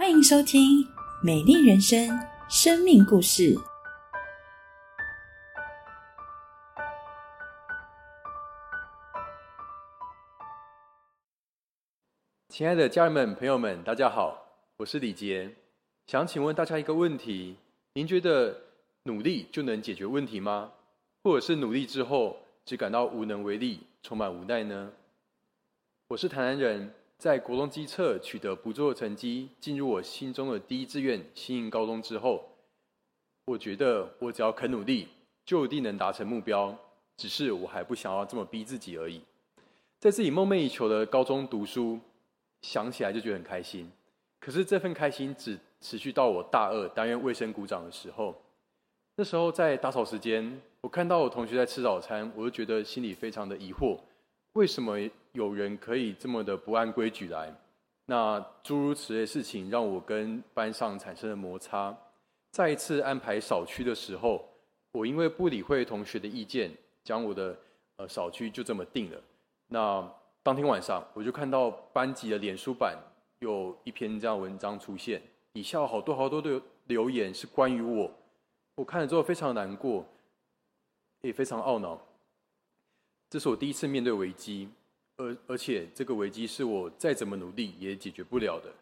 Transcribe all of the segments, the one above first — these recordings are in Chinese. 欢迎收听美丽人生生命故事。亲爱的家人们、朋友们，大家好，我是李杰。想请问大家一个问题，您觉得努力就能解决问题吗？或者是努力之后只感到无能为力，充满无奈呢？我是台南人，在国中基测取得不错的成绩，进入我心中的第一志愿新营高中之后，我觉得我只要肯努力，就一定能达成目标，只是我还不想要这么逼自己而已。在自己梦寐以求的高中读书，想起来就觉得很开心。可是这份开心只持续到我大二担任卫生股长的时候。那时候在打扫时间，我看到我同学在吃早餐，我就觉得心里非常的疑惑，为什么有人可以这么的不按规矩来？那诸如此类的事情让我跟班上产生了摩擦。再一次安排扫区的时候，我因为不理会同学的意见，将我的扫区就这么定了。那当天晚上我就看到班级的脸书版有一篇这样的文章出现，底下好多的留言是关于我。我看了之后非常难过，也非常懊恼。这是我第一次面对危机，而且这个危机是我再怎么努力也解决不了的。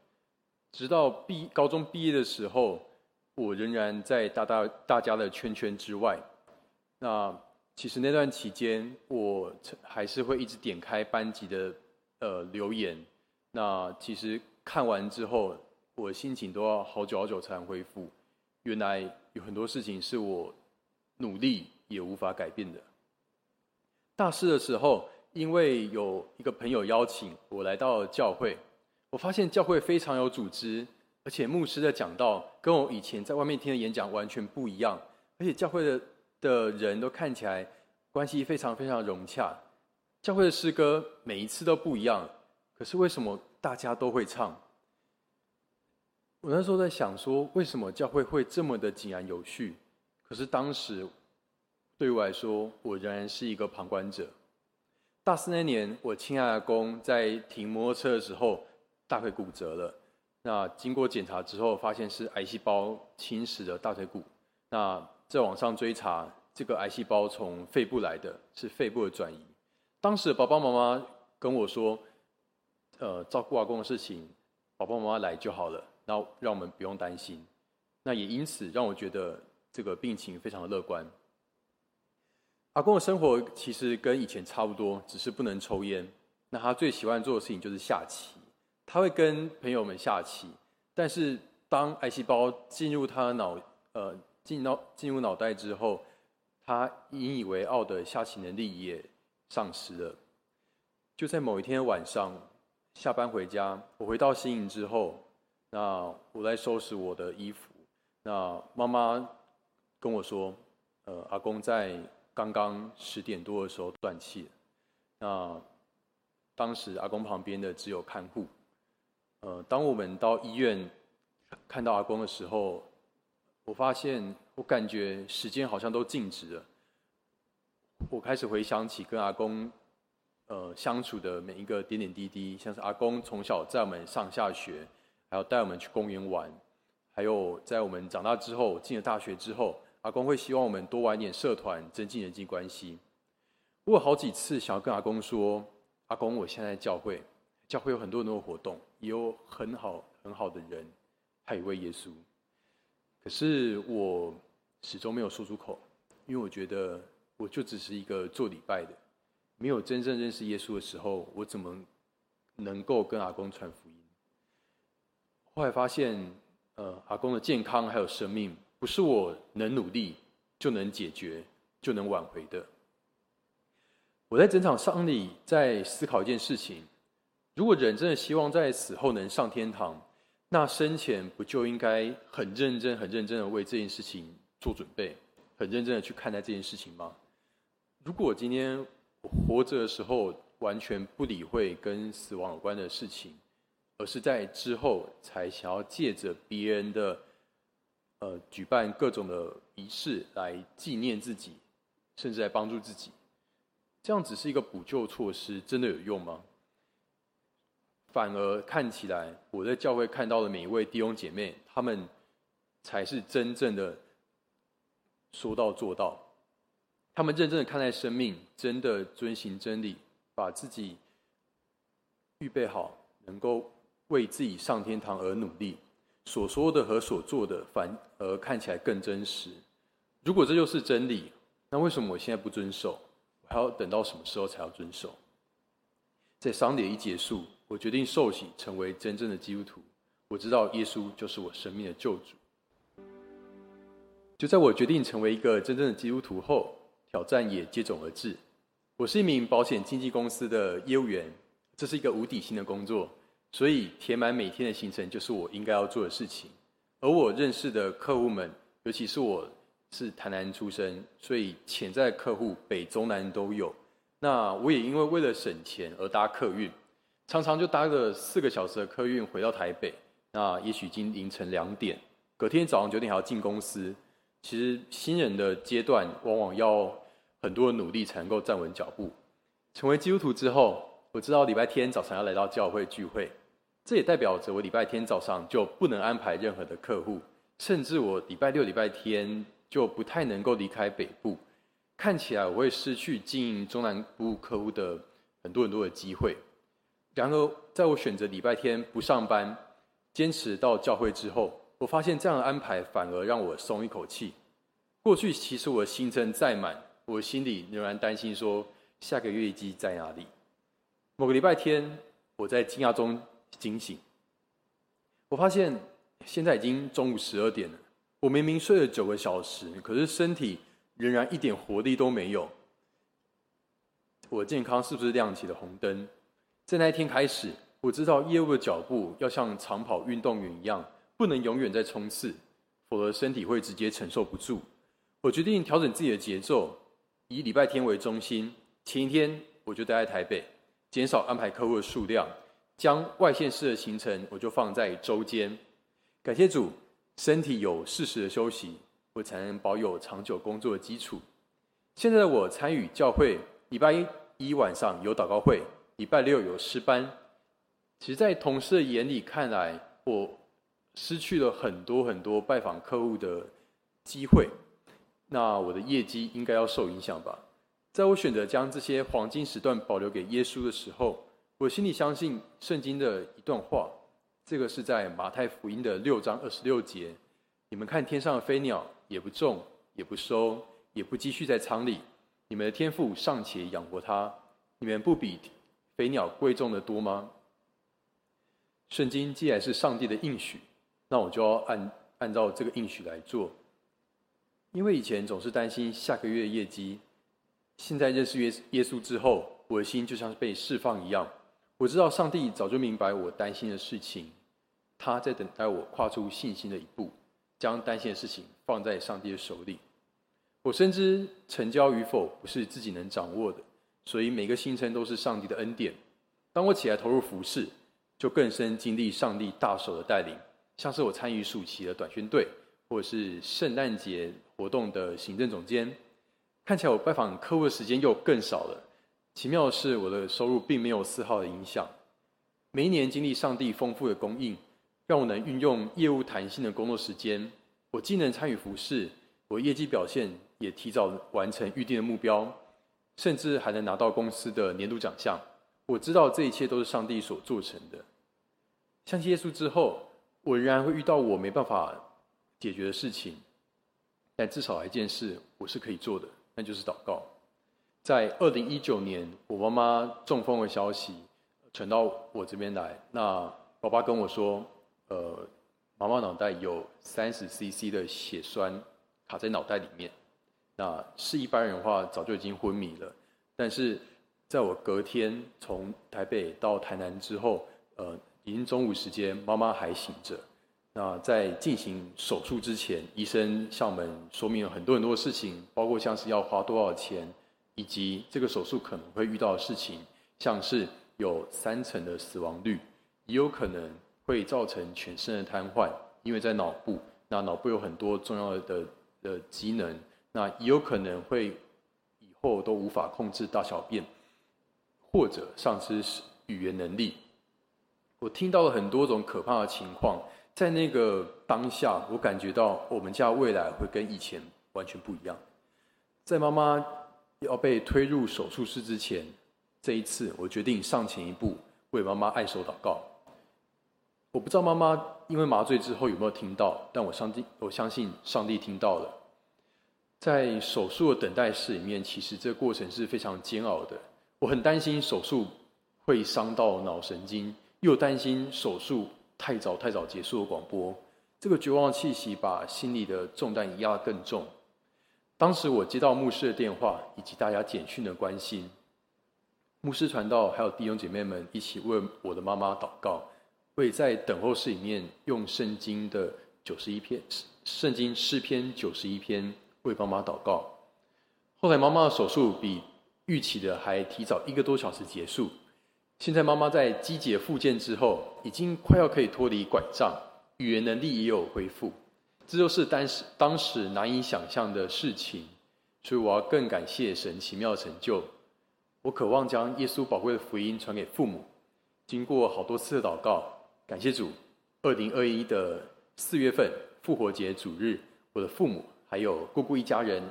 直到高中毕业的时候，我仍然在大家的圈圈之外。那其实那段期间，我还是会一直点开班级的留言。那其实看完之后，我心情都要好久才能恢复。原来有很多事情是我努力也无法改变的。大四的时候，因为有一个朋友邀请我来到教会，我发现教会非常有组织，而且牧师的讲道跟我以前在外面听的演讲完全不一样，而且教会的人都看起来关系非常融洽。教会的诗歌每一次都不一样，可是为什么大家都会唱？我那时候在想说，为什么教会会这么的井然有序？可是当时对于我来说，我仍然是一个旁观者。大四那年，我亲爱的阿公在停摩托车的时候大腿骨折了。那经过检查之后，发现是癌细胞侵蚀了大腿骨。那再往上追查，这个癌细胞从肺部来的，是肺部的转移。当时爸爸妈妈跟我说，照顾阿公的事情，爸爸妈妈来就好了，然后让我们不用担心。那也因此让我觉得这个病情非常的乐观。阿公的生活其实跟以前差不多，只是不能抽烟。那他最喜欢做的事情就是下棋，他会跟朋友们下棋。但是当癌细胞进入他的进入脑袋之后，他引以为傲的下棋能力也丧失了。就在某一天晚上，下班回家，我回到新营之后，那我在收拾我的衣服，那妈妈跟我说，阿公在刚刚10点多的时候断气了。那当时阿公旁边的只有看护。当我们到医院看到阿公的时候，我感觉时间好像都静止了。我开始回想起跟阿公相处的每一个点点滴滴，像是阿公从小载我们上下学，还有带我们去公园玩，还有在我们长大之后进了大学之后，阿公会希望我们多玩一点社团，增进人际关系。我有好几次想要跟阿公说，阿公，我现在教会有很多很多活动，也有很好的人，还有一位耶稣。可是我始终没有说出口，因为我觉得我就只是一个做礼拜的，没有真正认识耶稣的时候，我怎么能够跟阿公传福音？后来发现，阿公的健康还有生命不是我能努力就能解决就能挽回的。我在整场丧礼在思考一件事情，如果人真的希望在死后能上天堂，那生前不就应该很认真的为这件事情做准备，很认真的去看待这件事情吗？如果今天我活着的时候完全不理会跟死亡有关的事情，而是在之后才想要借着别人的举办各种的仪式来纪念自己，甚至来帮助自己，这样只是一个补救措施，真的有用吗？反而看起来我在教会看到的每一位弟兄姐妹，他们才是真正的说到做到，他们认真的看待生命，真的遵行真理，把自己预备好，能够为自己上天堂而努力，所说的和所做的反而看起来更真实。如果这就是真理，那为什么我现在不遵守？我还要等到什么时候才要遵守？在丧礼一结束，我决定受洗，成为真正的基督徒。我知道耶稣就是我生命的救主。就在我决定成为一个真正的基督徒后，挑战也接踵而至。我是一名保险经纪公司的业务员，这是一个无底薪的工作，所以填满每天的行程就是我应该要做的事情。而我认识的客户们，尤其是我是台南出身，所以潜在客户北中南都有。那我也因为为了省钱而搭客运，常常就搭了4个小时的客运回到台北，那也许已经凌晨2点，隔天早上9点还要进公司。其实新人的阶段往往要很多的努力才能够站稳脚步。成为基督徒之后，我知道礼拜天早上要来到教会聚会，这也代表着我礼拜天早上就不能安排任何的客户，甚至我礼拜六礼拜天就不太能够离开北部。看起来我会失去经营中南部客户的很多的机会。然而在我选择礼拜天不上班，坚持到教会之后，我发现这样的安排反而让我松一口气。过去其实我的行程再满，我心里仍然担心说下个月绩在哪里。某个礼拜天，我在惊讶中惊醒，我发现现在已经中午12点了。我明明睡了9个小时，可是身体仍然一点活力都没有。我健康是不是亮起了红灯？在那一天开始，我知道业务的脚步要像长跑运动员一样，不能永远在冲刺，否则身体会直接承受不住。我决定调整自己的节奏，以礼拜天为中心。前一天我就待在台北，减少安排客户的数量，将外县市的行程我就放在周间。感谢主，身体有适时的休息，我才能保有长久工作的基础。现在我参与教会，礼拜一晚上有祷告会，礼拜六有诗班。其实在同事的眼里看来，我失去了很多拜访客户的机会，那我的业绩应该要受影响吧。在我选择将这些黄金时段保留给耶稣的时候，我心里相信圣经的一段话，这个是在马太福音的6章26节：你们看天上的飞鸟，也不种，也不收，也不积蓄在仓里，你们的天父尚且养活它，你们不比飞鸟贵重的多吗？圣经既然是上帝的应许，那我就要按照这个应许来做。因为以前总是担心下个月的业绩，现在认识耶稣之后，我的心就像是被释放一样。我知道上帝早就明白我担心的事情，他在等待我跨出信心的一步，将担心的事情放在上帝的手里。我深知成交与否不是自己能掌握的，所以每个行程都是上帝的恩典。当我起来投入服事，就更深经历上帝大手的带领，像是我参与暑期的短宣队，或者是圣诞节活动的行政总监。看起来我拜访客户的时间又更少了，奇妙的是我的收入并没有丝毫的影响。每一年经历上帝丰富的供应，让我能运用业务弹性的工作时间，我既能参与服事，我业绩表现也提早完成预定的目标，甚至还能拿到公司的年度奖项。我知道这一切都是上帝所做成的。相信耶稣之后，我仍然会遇到我没办法解决的事情，但至少一件事我是可以做的，那就是祷告。在2019年，我妈妈中风的消息传到我这边来，那爸爸跟我说，妈妈脑袋有 30cc 的血栓卡在脑袋里面，那是一般人的话早就已经昏迷了。但是在我隔天从台北到台南之后，已经中午时间，妈妈还醒着。那在进行手术之前，医生向我们说明了很多事情，包括像是要花多少钱，以及这个手术可能会遇到的事情，像是有3成的死亡率，也有可能会造成全身的瘫痪，因为在脑部，那脑部有很多重要的机能，那也有可能会以后都无法控制大小便，或者丧失语言能力。我听到了很多种可怕的情况，在那个当下，我感觉到我们家未来会跟以前完全不一样。在妈妈要被推入手术室之前，这一次我决定上前一步，为妈妈按手祷告。我不知道妈妈因为麻醉之后有没有听到，但我相信上帝听到了。在手术的等待室里面，其实这个过程是非常煎熬的。我很担心手术会伤到脑神经，又担心手术太早结束的广播。这个绝望的气息把心里的重担压得更重。当时我接到牧师的电话以及大家简讯的关心，牧师传道还有弟兄姐妹们一起为我的妈妈祷告。我也在等候室里面用圣经的91篇，圣经诗篇91篇为妈妈祷告。后来妈妈的手术比预期的还提早1个多小时结束。现在妈妈在机节复健之后，已经快要可以脱离拐杖，语言能力也有恢复。这就是当时难以想象的事情，所以我要更感谢神奇妙的成就。我渴望将耶稣宝贵的福音传给父母。经过好多次的祷告，感谢主，2021的4月份复活节主日，我的父母还有姑姑一家人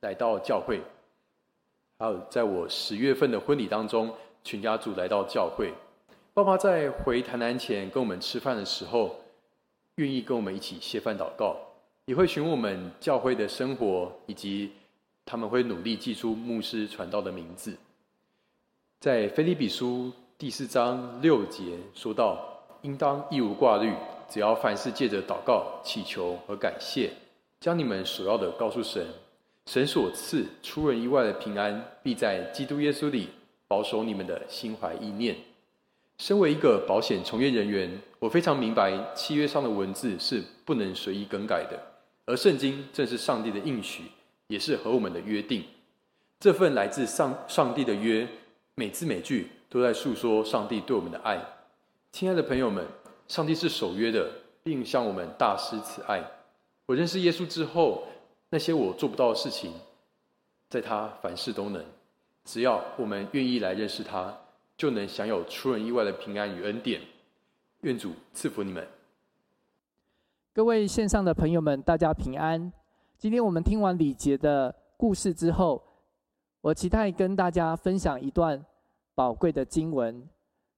来到教会，还有在我10月份的婚礼当中，全家族来到教会。爸爸在回台南前跟我们吃饭的时候，愿意跟我们一起谢饭祷告，也会询问我们教会的生活，以及他们会努力记出牧师传道的名字。在腓立比书第4章6节说到，应当一无挂虑，只要凡事借着祷告、祈求和感谢，将你们所要的告诉神，神所赐出人意外的平安，必在基督耶稣里保守你们的心怀意念。身为一个保险从业人员，我非常明白契约上的文字是不能随意更改的，而圣经正是上帝的应许，也是和我们的约定。这份来自上帝的约，每字每句都在诉说上帝对我们的爱。亲爱的朋友们，上帝是守约的，并向我们大施慈爱。我认识耶稣之后，那些我做不到的事情，在他凡事都能。只要我们愿意来认识他，就能享有出人意外的平安与恩典。愿主赐福你们。各位线上的朋友们，大家平安。今天我们听完李杰的故事之后，我期待跟大家分享一段宝贵的经文。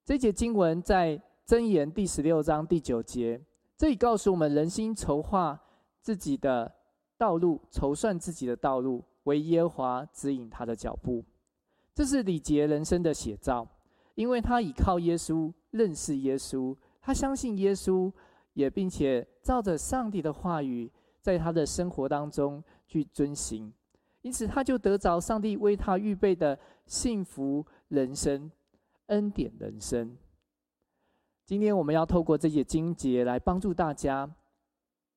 这节经文在箴言第16章第9节，这里告诉我们，人心筹划自己的道路，筹算自己的道路，惟耶和华指引他的脚步。这是李杰人生的写照，因为他倚靠耶稣，认识耶稣，他相信耶稣，也并且照着上帝的话语，在他的生活当中去遵行，因此他就得着上帝为他预备的幸福人生、恩典人生。今天我们要透过这些经节来帮助大家，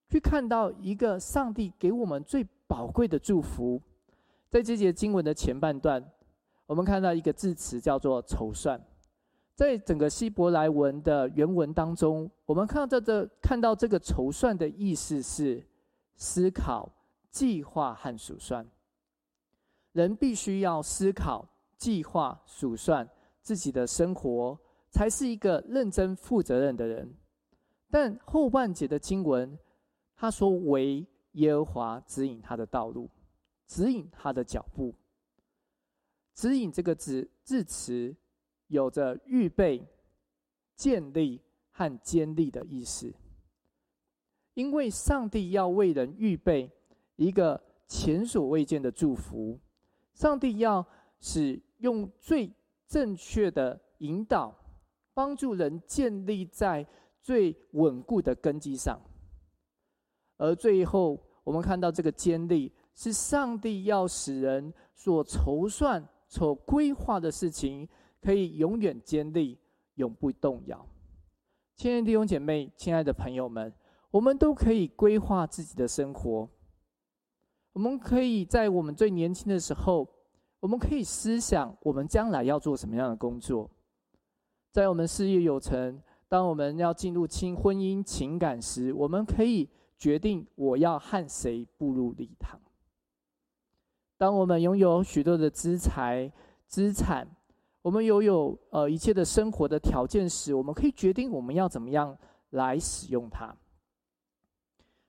去看到一个上帝给我们最宝贵的祝福。在这节经文的前半段，我们看到一个字词叫做筹算。在整个希伯来文的原文当中，我们看到这个筹算的意思是思考、计划和数算。人必须要思考、计划、数算自己的生活，才是一个认真负责任的人。但后半节的经文他说，惟耶和华指引他的道路，指引他的脚步。指引这个字词有着预备、建立和坚立的意思，因为上帝要为人预备一个前所未见的祝福，上帝要使用最正确的引导，帮助人建立在最稳固的根基上。而最后我们看到这个坚立，是上帝要使人所筹算所规划的事情可以永远坚立，永不动摇。亲爱的弟兄姐妹，亲爱的朋友们，我们都可以规划自己的生活。我们可以在我们最年轻的时候，我们可以思想我们将来要做什么样的工作。在我们事业有成，当我们要进入婚姻情感时，我们可以决定我要和谁步入礼堂。当我们拥有许多的资产，我们拥有一切的生活的条件时，我们可以决定我们要怎么样来使用它，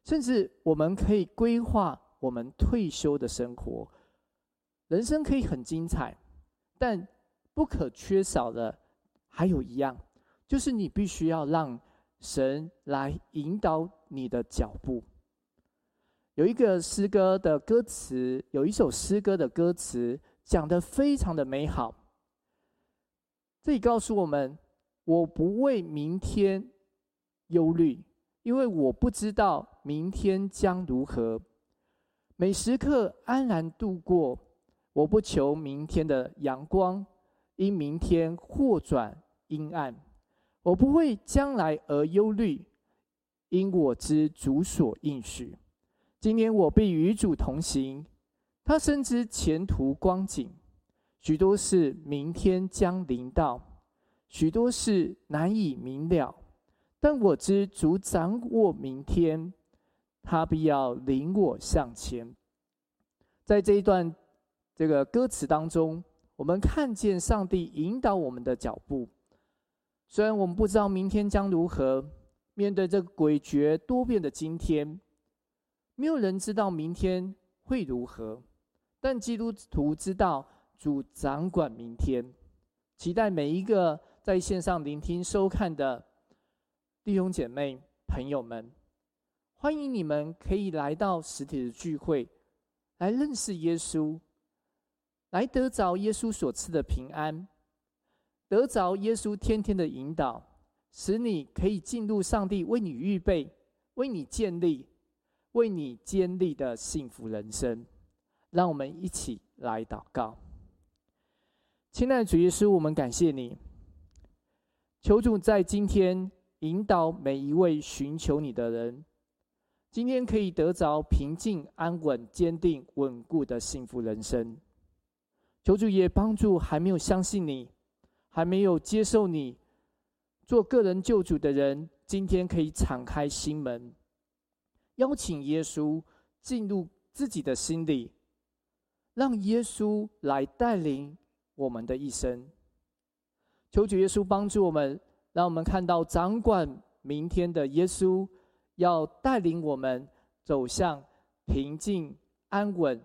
甚至我们可以规划我们退休的生活。人生可以很精彩，但不可缺少的还有一样，就是你必须要让神来引导你的脚步。有一个诗歌的歌词，有一首诗歌的歌词讲得非常的美好，这里告诉我们，我不为明天忧虑，因为我不知道明天将如何，每时刻安然度过，我不求明天的阳光，因明天或转阴暗，我不为将来而忧虑，因我知主所应许，今天我必与主同行，他深知前途光景，许多事明天将临到，许多事难以明了，但我知主掌握明天，他必要领我向前。在这一段这个歌词当中，我们看见上帝引导我们的脚步。虽然我们不知道明天将如何，面对这个诡谲多变的今天，没有人知道明天会如何，但基督徒知道主掌管明天。期待每一个在线上聆听收看的弟兄姐妹朋友们，欢迎你们可以来到实体的聚会，来认识耶稣，来得着耶稣所赐的平安，得着耶稣天天的引导，使你可以进入上帝为你预备、为你建立、为你建立的幸福人生。让我们一起来祷告。亲爱的主耶稣，我们感谢你，求主在今天引导每一位寻求你的人，今天可以得着平静、安稳、坚定、稳固的幸福人生。求主也帮助还没有相信你、还没有接受你做个人救主的人，今天可以敞开心门，邀请耶稣进入自己的心里，让耶稣来带领我们的一生。求主耶稣帮助我们，让我们看到掌管明天的耶稣，要带领我们走向平静、安稳、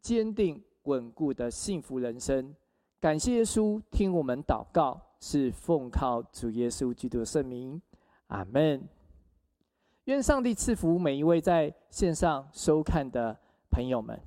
坚定、稳固的幸福人生。感谢耶稣，听我们祷告，是奉靠主耶稣基督的圣名，阿们。愿上帝赐福每一位在线上收看的朋友们。